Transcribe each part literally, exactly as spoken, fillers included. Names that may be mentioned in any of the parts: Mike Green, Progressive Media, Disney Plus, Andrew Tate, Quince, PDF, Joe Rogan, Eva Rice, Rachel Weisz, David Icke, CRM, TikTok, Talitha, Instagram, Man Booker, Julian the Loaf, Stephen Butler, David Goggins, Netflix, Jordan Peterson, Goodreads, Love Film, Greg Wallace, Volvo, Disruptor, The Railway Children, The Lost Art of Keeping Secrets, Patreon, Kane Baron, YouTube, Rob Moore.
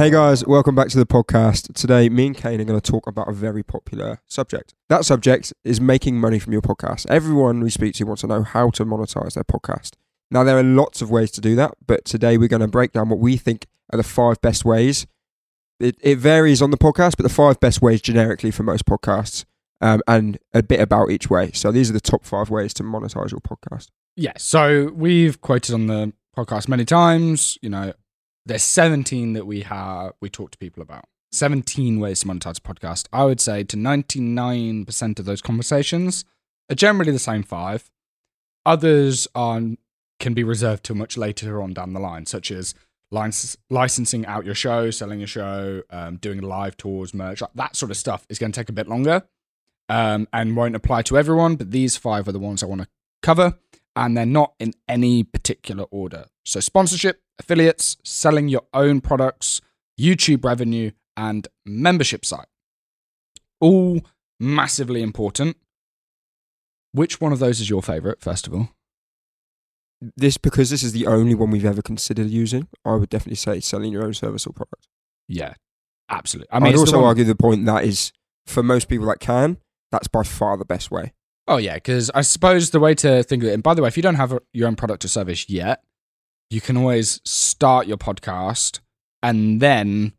Hey guys, welcome back to the podcast. Today, me and Kane are going to talk about a very popular subject. That subject is making money from your podcast. Everyone we speak to wants to know how to monetize their podcast. Now, there are lots of ways to do that, but today we're going to break down what we think are the five best ways. It, it varies on the podcast, but the five best ways generically for most podcasts, um, and a bit about each way. So these are the top five ways to monetize your podcast. Yeah, so we've quoted on the podcast many times, you know, there's seventeen that we have, we talk to people about. seventeen ways to monetize a podcast. I would say to ninety-nine percent of those conversations are generally the same five. Others are, can be reserved to much later on down the line, such as lic- licensing out your show, selling your show, um, doing live tours, merch, that sort of stuff is going to take a bit longer um, and won't apply to everyone. But these five are the ones I want to cover, and they're not in any particular order. So sponsorship, affiliates, selling your own products, YouTube revenue, and membership site. All massively important. Which one of those is your favorite, first of all? This, because this is the only one we've ever considered using, I would definitely say selling your own service or product. Yeah, absolutely. I mean, I'd also argue the point that is, for most people that can, that's by far the best way. Oh yeah, because I suppose the way to think of it, and by the way, if you don't have a, your own product or service yet, you can always start your podcast and then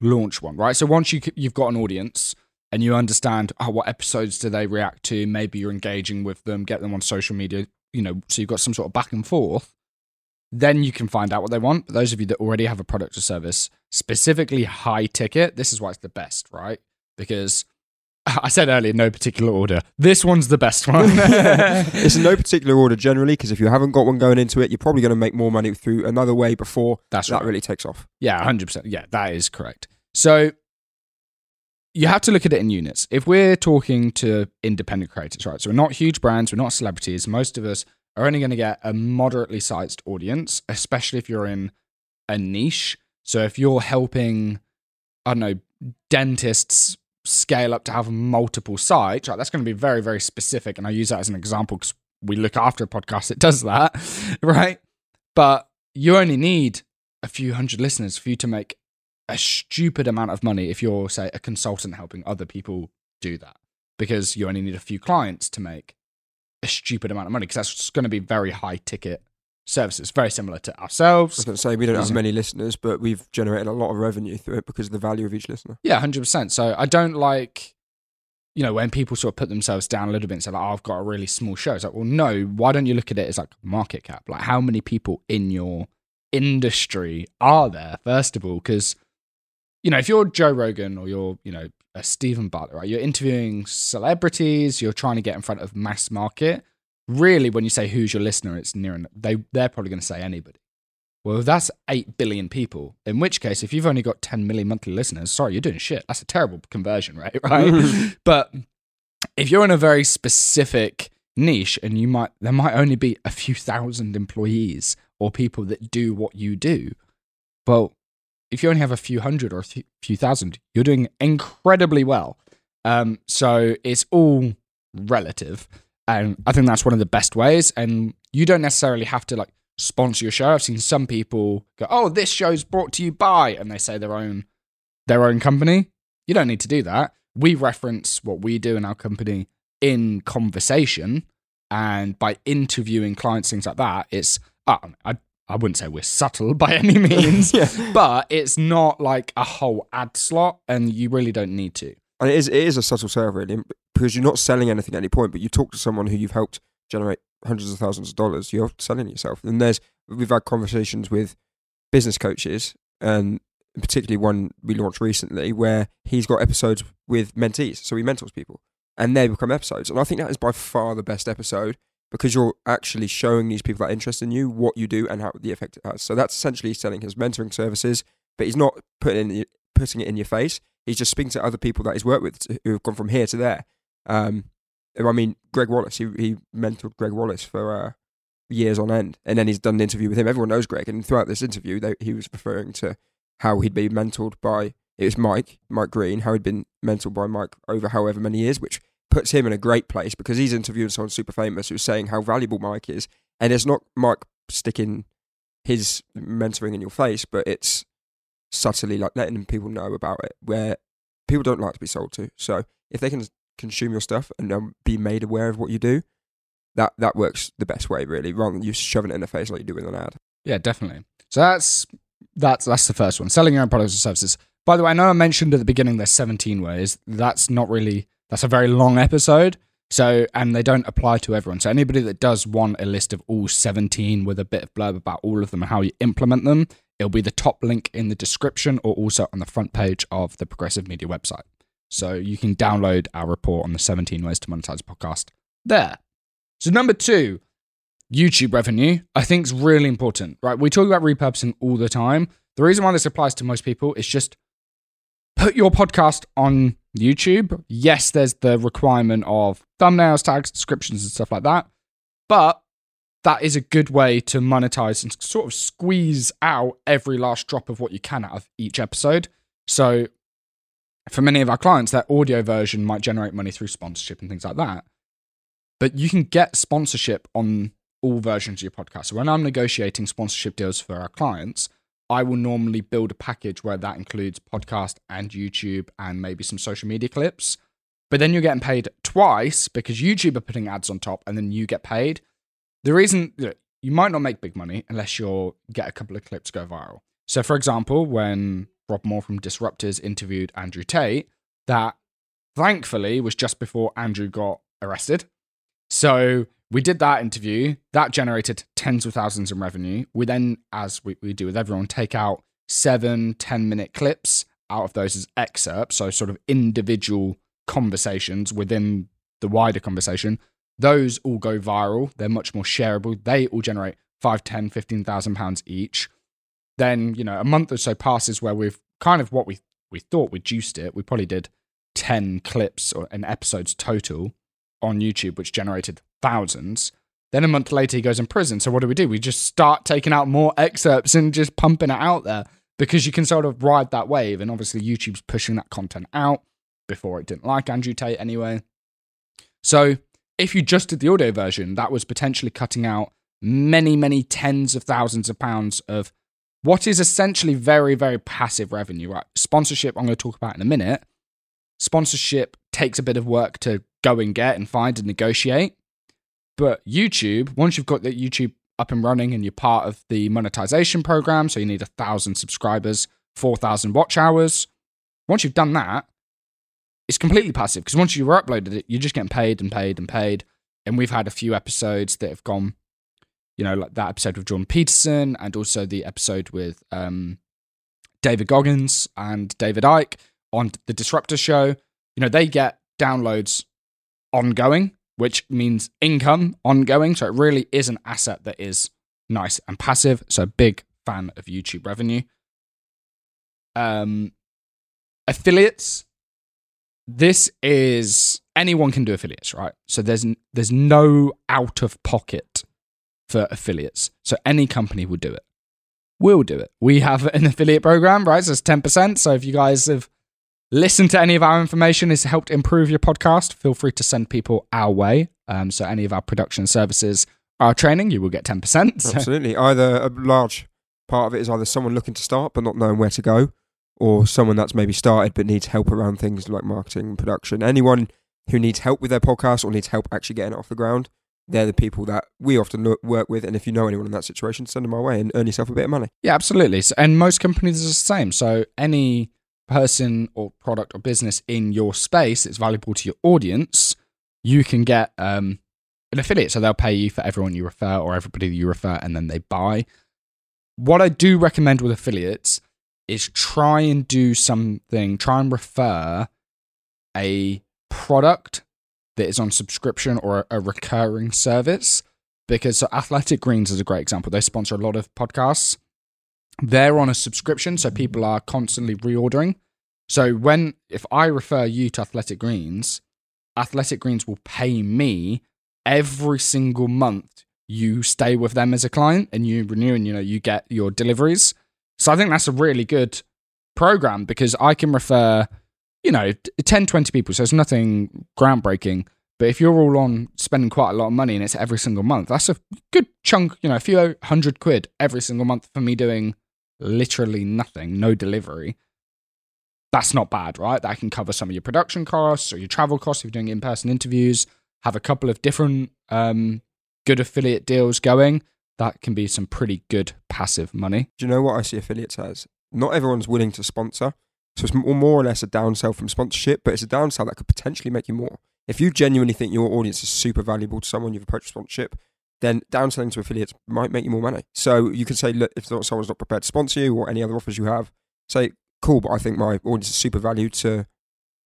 launch one, right? So once you, you've got an audience and you understand, oh, what episodes do they react to? Maybe you're engaging with them, get them on social media, you know, so you've got some sort of back and forth, then you can find out what they want. But those of you that already have a product or service, specifically high ticket, this is why it's the best, right? Because I said earlier, no particular order. This one's the best one. It's in no particular order generally, because if you haven't got one going into it, you're probably going to make more money through another way before That's that right. really takes off. Yeah, one hundred percent. Yeah, that is correct. So you have to look at it in units. If we're talking to independent creators, right? So we're not huge brands, we're not celebrities. Most of us are only going to get a moderately sized audience, especially if you're in a niche. So if you're helping, I don't know, dentists scale up to have multiple sites, right? That's going to be very, very specific. And I use that as an example because we look after a podcast that does that, right? But you only need a few hundred listeners for you to make a stupid amount of money if you're, say, a consultant helping other people do that, because you only need a few clients to make a stupid amount of money, because that's just going to be very high ticket services, very similar to ourselves. I was going to say, we don't have many listeners, but we've generated a lot of revenue through it because of the value of each listener. Yeah, one hundred percent. So I don't like, you know, when people sort of put themselves down a little bit and say, like, oh, I've got a really small show. It's like, well, no, why don't you look at it as like market cap? Like, how many people in your industry are there, first of all? Because, you know, if you're Joe Rogan or you're, you know, a Stephen Butler, right? You're interviewing celebrities, you're trying to get in front of mass market. Really, when you say who's your listener, it's near enough. They, they're probably going to say anybody. Well, that's eight billion people, in which case, if you've only got ten million monthly listeners, sorry, you're doing shit. That's a terrible conversion rate, right? But if you're in a very specific niche and you might, there might only be a few thousand employees or people that do what you do. Well, if you only have a few hundred or a few thousand, you're doing incredibly well. Um, so it's all relative. And I think that's one of the best ways. And you don't necessarily have to like sponsor your show. I've seen some people go, oh, this show's brought to you by, and they say their own, their own company. You don't need to do that. We reference what we do in our company in conversation. And by interviewing clients, things like that, it's, uh, I, I wouldn't say we're subtle by any means, yeah. But it's not like a whole ad slot, and you really don't need to. And it is, it is a subtle sale, really, because you're not selling anything at any point, but you talk to someone who you've helped generate hundreds of thousands of dollars, you're selling yourself. And there's, we've had conversations with business coaches, and particularly one we launched recently, where he's got episodes with mentees. So he mentors people and they become episodes. And I think that is by far the best episode, because you're actually showing these people that are interested in you, what you do and how the effect it has. So that's essentially selling his mentoring services, but he's not putting in, putting it in your face. He's just speaking to other people that he's worked with who have gone from here to there. Um, I mean, Greg Wallace, he, he mentored Greg Wallace for uh, years on end. And then he's done an interview with him. Everyone knows Greg. And throughout this interview, they, he was referring to how he'd been mentored by, it was Mike, Mike Green, how he'd been mentored by Mike over however many years, which puts him in a great place because he's interviewing someone super famous who's saying how valuable Mike is. And it's not Mike sticking his mentoring in your face, but it's subtly, like letting people know about it, where people don't like to be sold to. So if they can consume your stuff and um, be made aware of what you do, that that works the best way, really, rather than you shoving it in their face like you do with an ad. Yeah, definitely. So that's that's that's the first one, selling your own products or services. By the way, I know I mentioned at the beginning there's seventeen ways. That's not really, that's a very long episode. So, and they don't apply to everyone. So anybody that does want a list of all seventeen with a bit of blurb about all of them and how you implement them, it'll be the top link in the description or also on the front page of the Progressive Media website. So you can download our report on the seventeen ways to monetize a podcast there. So number two, YouTube revenue, I think is really important, right? We talk about repurposing all the time. The reason why this applies to most people is just put your podcast on YouTube. Yes, there's the requirement of thumbnails, tags, descriptions, and stuff like that. But that is a good way to monetize and sort of squeeze out every last drop of what you can out of each episode. So for many of our clients, their audio version might generate money through sponsorship and things like that. But you can get sponsorship on all versions of your podcast. So when I'm negotiating sponsorship deals for our clients, I will normally build a package where that includes podcast and YouTube and maybe some social media clips. But then you're getting paid twice because YouTube are putting ads on top and then you get paid. The reason, look, you might not make big money unless you get a couple of clips go viral. So for example, when Rob Moore from Disruptors interviewed Andrew Tate, that thankfully was just before Andrew got arrested. So we did that interview. That generated tens of thousands in revenue. We then, as we, we do with everyone, take out seven, ten-minute clips out of those as excerpts, so sort of individual conversations within the wider conversation. Those all go viral. They're much more shareable. They all generate five, ten, fifteen thousand pounds each. Then, you know, a month or so passes where we've kind of what we we thought we juiced it. We probably did ten clips or an episodes total on YouTube, which generated thousands. Then a month later, he goes in prison. So what do we do? We just start taking out more excerpts and just pumping it out there because you can sort of ride that wave. And obviously YouTube's pushing that content out. Before it didn't like Andrew Tate anyway. So if you just did the audio version, that was potentially cutting out many, many tens of thousands of pounds of what is essentially very, very passive revenue, right? Sponsorship, I'm going to talk about in a minute. Sponsorship takes a bit of work to go and get and find and negotiate. But YouTube, once you've got that YouTube up and running and you're part of the monetization program, so you need a thousand subscribers, four thousand watch hours. Once you've done that, it's completely passive because once you've uploaded it, you're just getting paid and paid and paid. And we've had a few episodes that have gone, you know, like that episode with Jordan Peterson and also the episode with um, David Goggins and David Icke on the Disruptor show. You know, they get downloads ongoing, which means income ongoing. So it really is an asset that is nice and passive. So big fan of YouTube revenue. Um, affiliates. This is anyone can do affiliates, right? So there's there's no out of pocket for affiliates. So any company will do it. We'll do it. We have an affiliate program, right? So it's ten percent. So if you guys have listened to any of our information, has helped improve your podcast, feel free to send people our way. Um, so any of our production services, our training, you will get ten percent. So. Absolutely. Either a large part of it is either someone looking to start but not knowing where to go, or someone that's maybe started but needs help around things like marketing and production. Anyone who needs help with their podcast or needs help actually getting it off the ground, they're the people that we often look, work with. And if you know anyone in that situation, send them our way and earn yourself a bit of money. Yeah, absolutely. So, and most companies are the same. So any person or product or business in your space that's valuable to your audience, you can get um, an affiliate. So they'll pay you for everyone you refer or everybody that you refer and then they buy. What I do recommend with affiliates is try and do something, try and refer a product that is on subscription or a recurring service. Because so Athletic Greens is a great example. They sponsor a lot of podcasts. They're on a subscription, so people are constantly reordering. So when if I refer you to Athletic Greens, Athletic Greens will pay me every single month you stay with them as a client and you renew and you know you get your deliveries. So I think that's a really good program because I can refer, you know, ten, twenty people. So it's nothing groundbreaking. But if you're all on spending quite a lot of money and it's every single month, that's a good chunk, you know, a few hundred quid every single month for me doing literally nothing, no delivery, that's not bad, right? That can cover some of your production costs or your travel costs if you're doing in-person interviews, have a couple of different um, good affiliate deals going. That can be some pretty good passive money. Do you know what I see affiliates as? Not everyone's willing to sponsor. So it's more or less a downsell from sponsorship, but it's a downsell that could potentially make you more. If you genuinely think your audience is super valuable to someone, you've approached sponsorship, then downselling to affiliates might make you more money. So you can say, look, if someone's not prepared to sponsor you or any other offers you have, say, cool, but I think my audience is super valued to,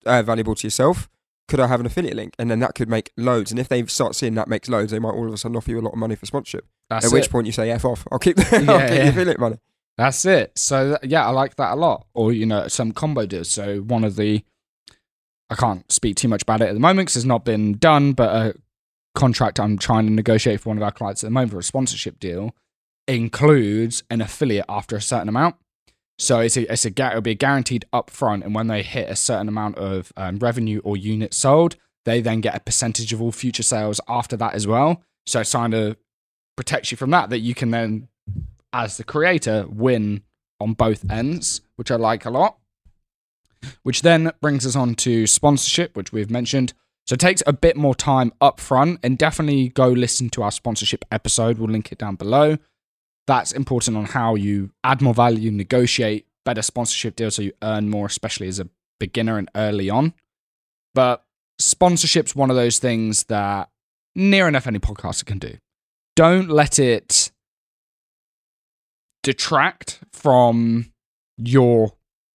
uh, valuable to yourself. Could I have an affiliate link? And then that could make loads. And if they start seeing that makes loads, they might all of a sudden offer you a lot of money for sponsorship. That's At which it. point you say, F off, I'll keep, yeah, I'll keep yeah. the affiliate money. That's it. So yeah, I like that a lot. Or, you know, some combo deals. So one of the, I can't speak too much about it at the moment because it's not been done, but a contract I'm trying to negotiate for one of our clients at the moment for a sponsorship deal includes an affiliate after a certain amount. So it's a, it's a, it'll be guaranteed upfront, and when they hit a certain amount of um, revenue or units sold, they then get a percentage of all future sales after that as well. So it kind of protects you from that, that you can then, as the creator, win on both ends, which I like a lot. Which then brings us on to sponsorship, which we've mentioned. So it takes a bit more time up front, and definitely go listen to our sponsorship episode. We'll link it down below. That's important on how you add more value, negotiate better sponsorship deals so you earn more, especially as a beginner and early on. But sponsorship's one of those things that near enough any podcaster can do. Don't let it detract from your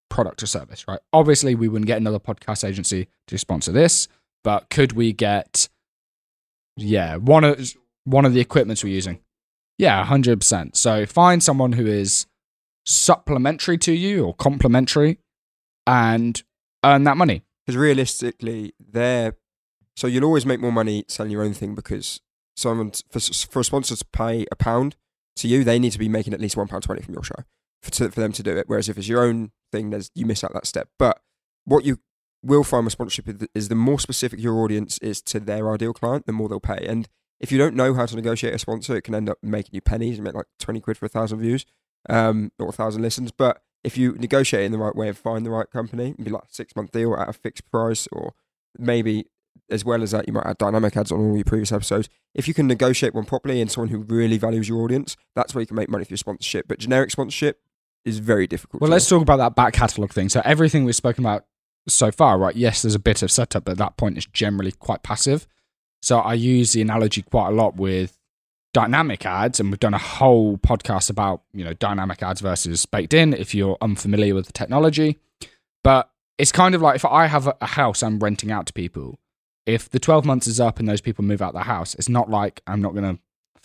product or service, right? Obviously, we wouldn't get another podcast agency to sponsor this, but could we get, yeah, one of one of the equipments we're using? Yeah, one hundred percent. So find someone who is supplementary to you or complementary and earn that money. Because realistically, they're, so you'll always make more money selling your own thing, because someone, for, for a sponsor to pay a pound to you, they need to be making at least one pound twenty from your show for, to, for them to do it. Whereas if it's your own thing, there's, you miss out that step. But what you will find with sponsorship is the more specific your audience is to their ideal client, the more they'll pay. And if you don't know how to negotiate a sponsor, it can end up making you pennies and make like twenty quid for a thousand views um, or a thousand listens. But if you negotiate in the right way and find the right company, it'd be like a six month deal at a fixed price, or maybe as well as that, you might add dynamic ads on all your previous episodes. If you can negotiate one properly and someone who really values your audience, that's where you can make money for your sponsorship. But generic sponsorship is very difficult. Well, let's talk about that back catalogue thing. So everything we've spoken about so far, right? Yes, there's a bit of setup, but at that point it's generally quite passive. So I use the analogy quite a lot with dynamic ads, and we've done a whole podcast about, you know, dynamic ads versus baked in if you're unfamiliar with the technology. But it's kind of like if I have a house I'm renting out to people, if the twelve months is up and those people move out the house, it's not like I'm not going to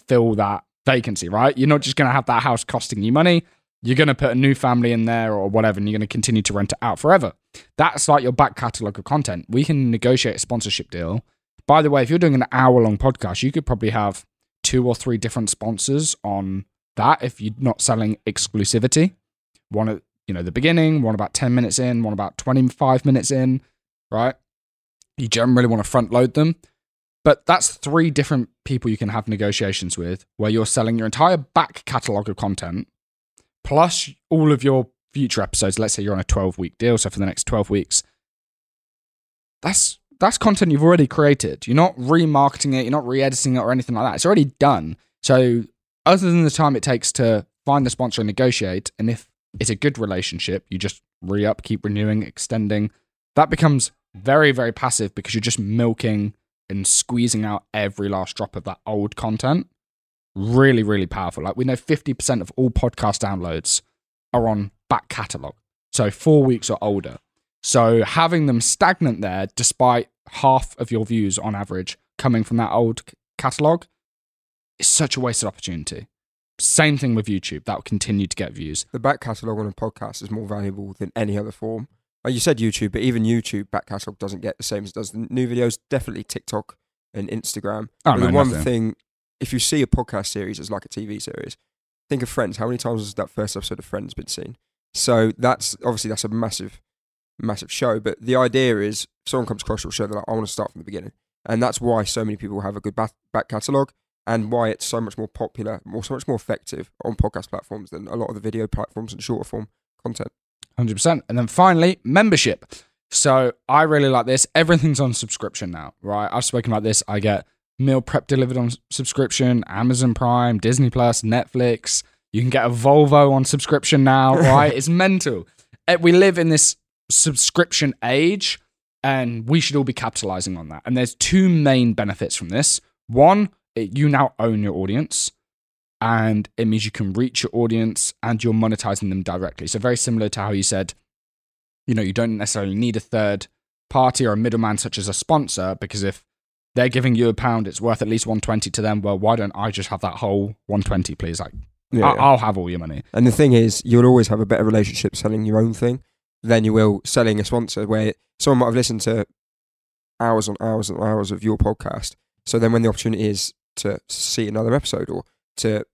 fill that vacancy, right? You're not just going to have that house costing you money. You're going to put a new family in there or whatever, and you're going to continue to rent it out forever. That's like your back catalogue of content. We can negotiate a sponsorship deal. By the way, if you're doing an hour-long podcast, you could probably have two or three different sponsors on that if you're not selling exclusivity. One at, you know, the beginning, one about ten minutes in, one about twenty-five minutes in, right? You generally want to front-load them. But that's three different people you can have negotiations with where you're selling your entire back catalogue of content plus all of your future episodes. Let's say you're on a twelve-week deal, so for the next twelve weeks, that's... That's content you've already created. You're not remarketing it. You're not re-editing it or anything like that. It's already done. So other than the time it takes to find the sponsor and negotiate, and if it's a good relationship, you just re-up, keep renewing, extending. That becomes very, very passive because you're just milking and squeezing out every last drop of that old content. Really, really powerful. Like we know fifty percent of all podcast downloads are on back catalogue. So four weeks or older. So having them stagnant there, despite half of your views on average coming from that old catalogue, is such a wasted opportunity. Same thing with YouTube. That will continue to get views. The back catalogue on a podcast is more valuable than any other form. Like you said, YouTube, but even YouTube back catalogue doesn't get the same as it does the new videos. Definitely TikTok and Instagram. Oh, but no, the one nothing. thing, if you see a podcast series, it's like a T V series. Think of Friends. How many times has that first episode of Friends been seen? So that's obviously that's a massive... massive show, but the idea is someone comes across your show, they're like, I want to start from the beginning. And that's why so many people have a good back, back catalogue, and why it's so much more popular, or so much more effective on podcast platforms than a lot of the video platforms and shorter form content. one hundred percent. And then finally, membership. So I really like this. Everything's on subscription now, right? I've spoken about this. I get meal prep delivered on subscription, Amazon Prime, Disney Plus, Netflix. You can get a Volvo on subscription now, right? It's mental. We live in this subscription age, and we should all be capitalizing on that. And there's two main benefits from this. One, it, you now own your audience, and it means you can reach your audience and you're monetizing them directly. So very similar to how you said, you know, you don't necessarily need a third party or a middleman such as a sponsor, because if they're giving you a pound, it's worth at least one twenty to them. Well, why don't I just have that whole one twenty, please? Like, yeah, I'll, yeah. I'll have all your money. And the thing is, you'll always have a better relationship selling your own thing than you will selling a sponsor, where someone might have listened to hours and hours and hours of your podcast. So then when the opportunity is to see another episode or to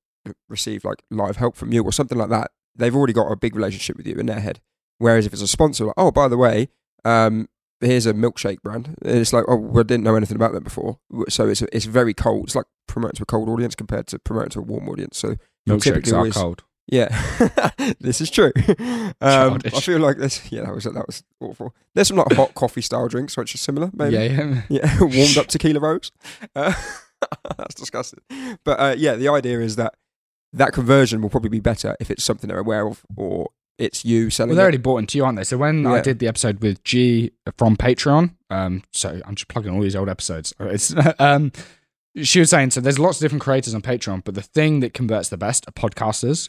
receive like live help from you or something like that, they've already got a big relationship with you in their head. Whereas if it's a sponsor, like, oh, by the way, um, here's a milkshake brand. It's like, oh, we didn't know anything about them before. So it's it's very cold. It's like promoting to a cold audience compared to promoting to a warm audience. So milkshakes are always cold. Yeah, this is true. Um, I feel like this. Yeah, that was that was awful. There's some like hot coffee style drinks, which is similar, maybe. Yeah, yeah, yeah. Warmed up tequila rose. Uh, that's disgusting. But uh, yeah, the idea is that that conversion will probably be better if it's something they're aware of, or it's you selling. Well, they're it. already bought into you, aren't they? So when yeah. I did the episode with G from Patreon, um, so I'm just plugging all these old episodes. It's um, she was saying, so there's lots of different creators on Patreon, but the thing that converts the best are podcasters.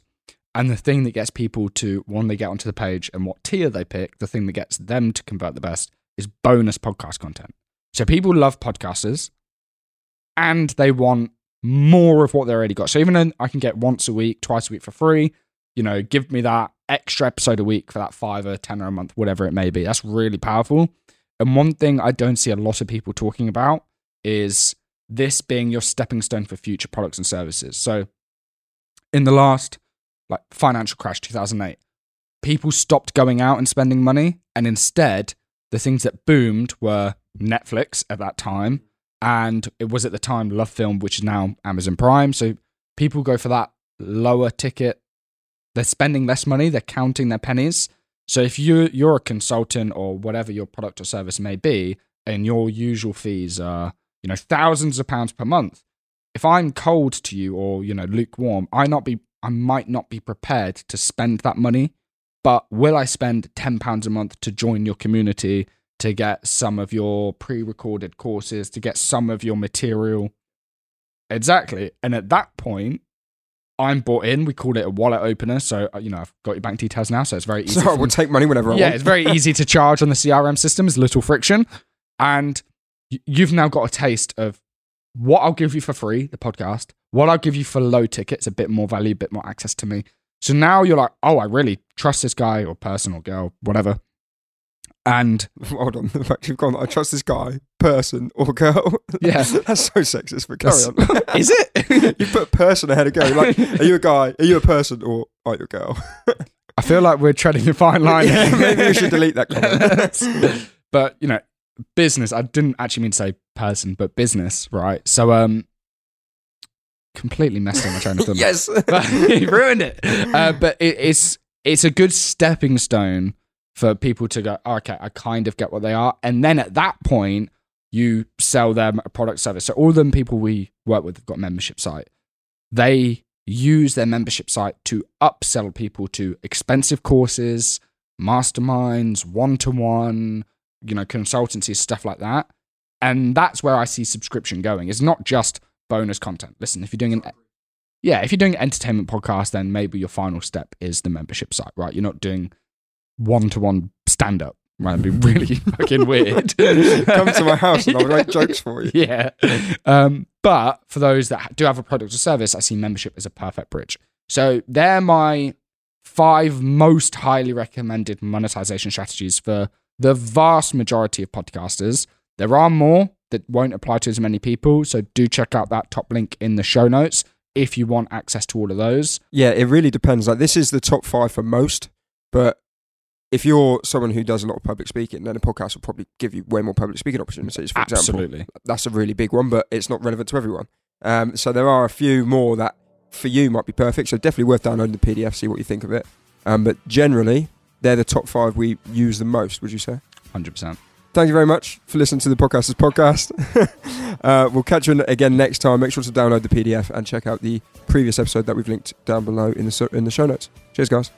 And the thing that gets people to, one, they get onto the page and what tier they pick, the thing that gets them to convert the best is bonus podcast content. So people love podcasters and they want more of what they already got. So even though I can get once a week, twice a week for free, you know, give me that extra episode a week for that five or ten or a month, whatever it may be. That's really powerful. And one thing I don't see a lot of people talking about is this being your stepping stone for future products and services. So in the last... like financial crash two thousand eight, people stopped going out and spending money, and instead the things that boomed were Netflix at that time, and it was at the time Love Film, which is now Amazon Prime. So people go for that lower ticket. They're spending less money, they're counting their pennies. So if you you're a consultant or whatever your product or service may be, and your usual fees are, you know, thousands of pounds per month, if I'm cold to you or, you know, lukewarm, I not be I might not be prepared to spend that money, but will I spend ten pounds a month to join your community, to get some of your pre-recorded courses, to get some of your material? Exactly. And at that point, I'm bought in. We call it a wallet opener. So, you know, I've got your bank details now, so it's very easy. So I will take money whenever I yeah, want. Yeah, it's very easy to charge on the C R M system. It's little friction. And you've now got a taste of what I'll give you for free, the podcast, what I'll give you for low tickets, a bit more value, a bit more access to me. So now you're like, oh, I really trust this guy or person or girl, whatever. And hold on, the fact you've gone, I trust this guy, person or girl. Yeah. That's so sexist, but carry That's, on. Is it? You put person ahead of girl. You're like, are you a guy? Are you a person or are you a girl? I feel like we're treading a fine line. Yeah, maybe we should delete that comment. But, you know, business, I didn't actually mean to say person, but business, right? So, um, completely messed up my train of thought. Yes, you ruined it. Uh, but it, it's it's a good stepping stone for people to go, oh, okay, I kind of get what they are, and then at that point, you sell them a product service. So all them people we work with have got a membership site. They use their membership site to upsell people to expensive courses, masterminds, one to one. You know, consultancy, stuff like that. And that's where I see subscription going. It's not just bonus content. Listen, if you're doing an, yeah, if you're doing an entertainment podcast, then maybe your final step is the membership site, right? You're not doing one-to-one stand-up, right? That'd be really fucking weird. Come to my house and I'll write jokes for you. Yeah. Um, but for those that do have a product or service, I see membership as a perfect bridge. So they're my five most highly recommended monetization strategies for the vast majority of podcasters. There are more that won't apply to as many people, so do check out that top link in the show notes if you want access to all of those. Yeah, it really depends. Like, this is the top five for most, but if you're someone who does a lot of public speaking, then a podcast will probably give you way more public speaking opportunities, for Absolutely. example. Absolutely. That's a really big one, but it's not relevant to everyone. Um, so there are a few more that for you might be perfect. So definitely worth downloading the P D F, see what you think of it. Um, but generally, they're the top five we use the most, would you say? one hundred percent. Thank you very much for listening to the Podcasters Podcast. uh, we'll catch you again next time. Make sure to download the P D F and check out the previous episode that we've linked down below in the, in the show notes. Cheers, guys.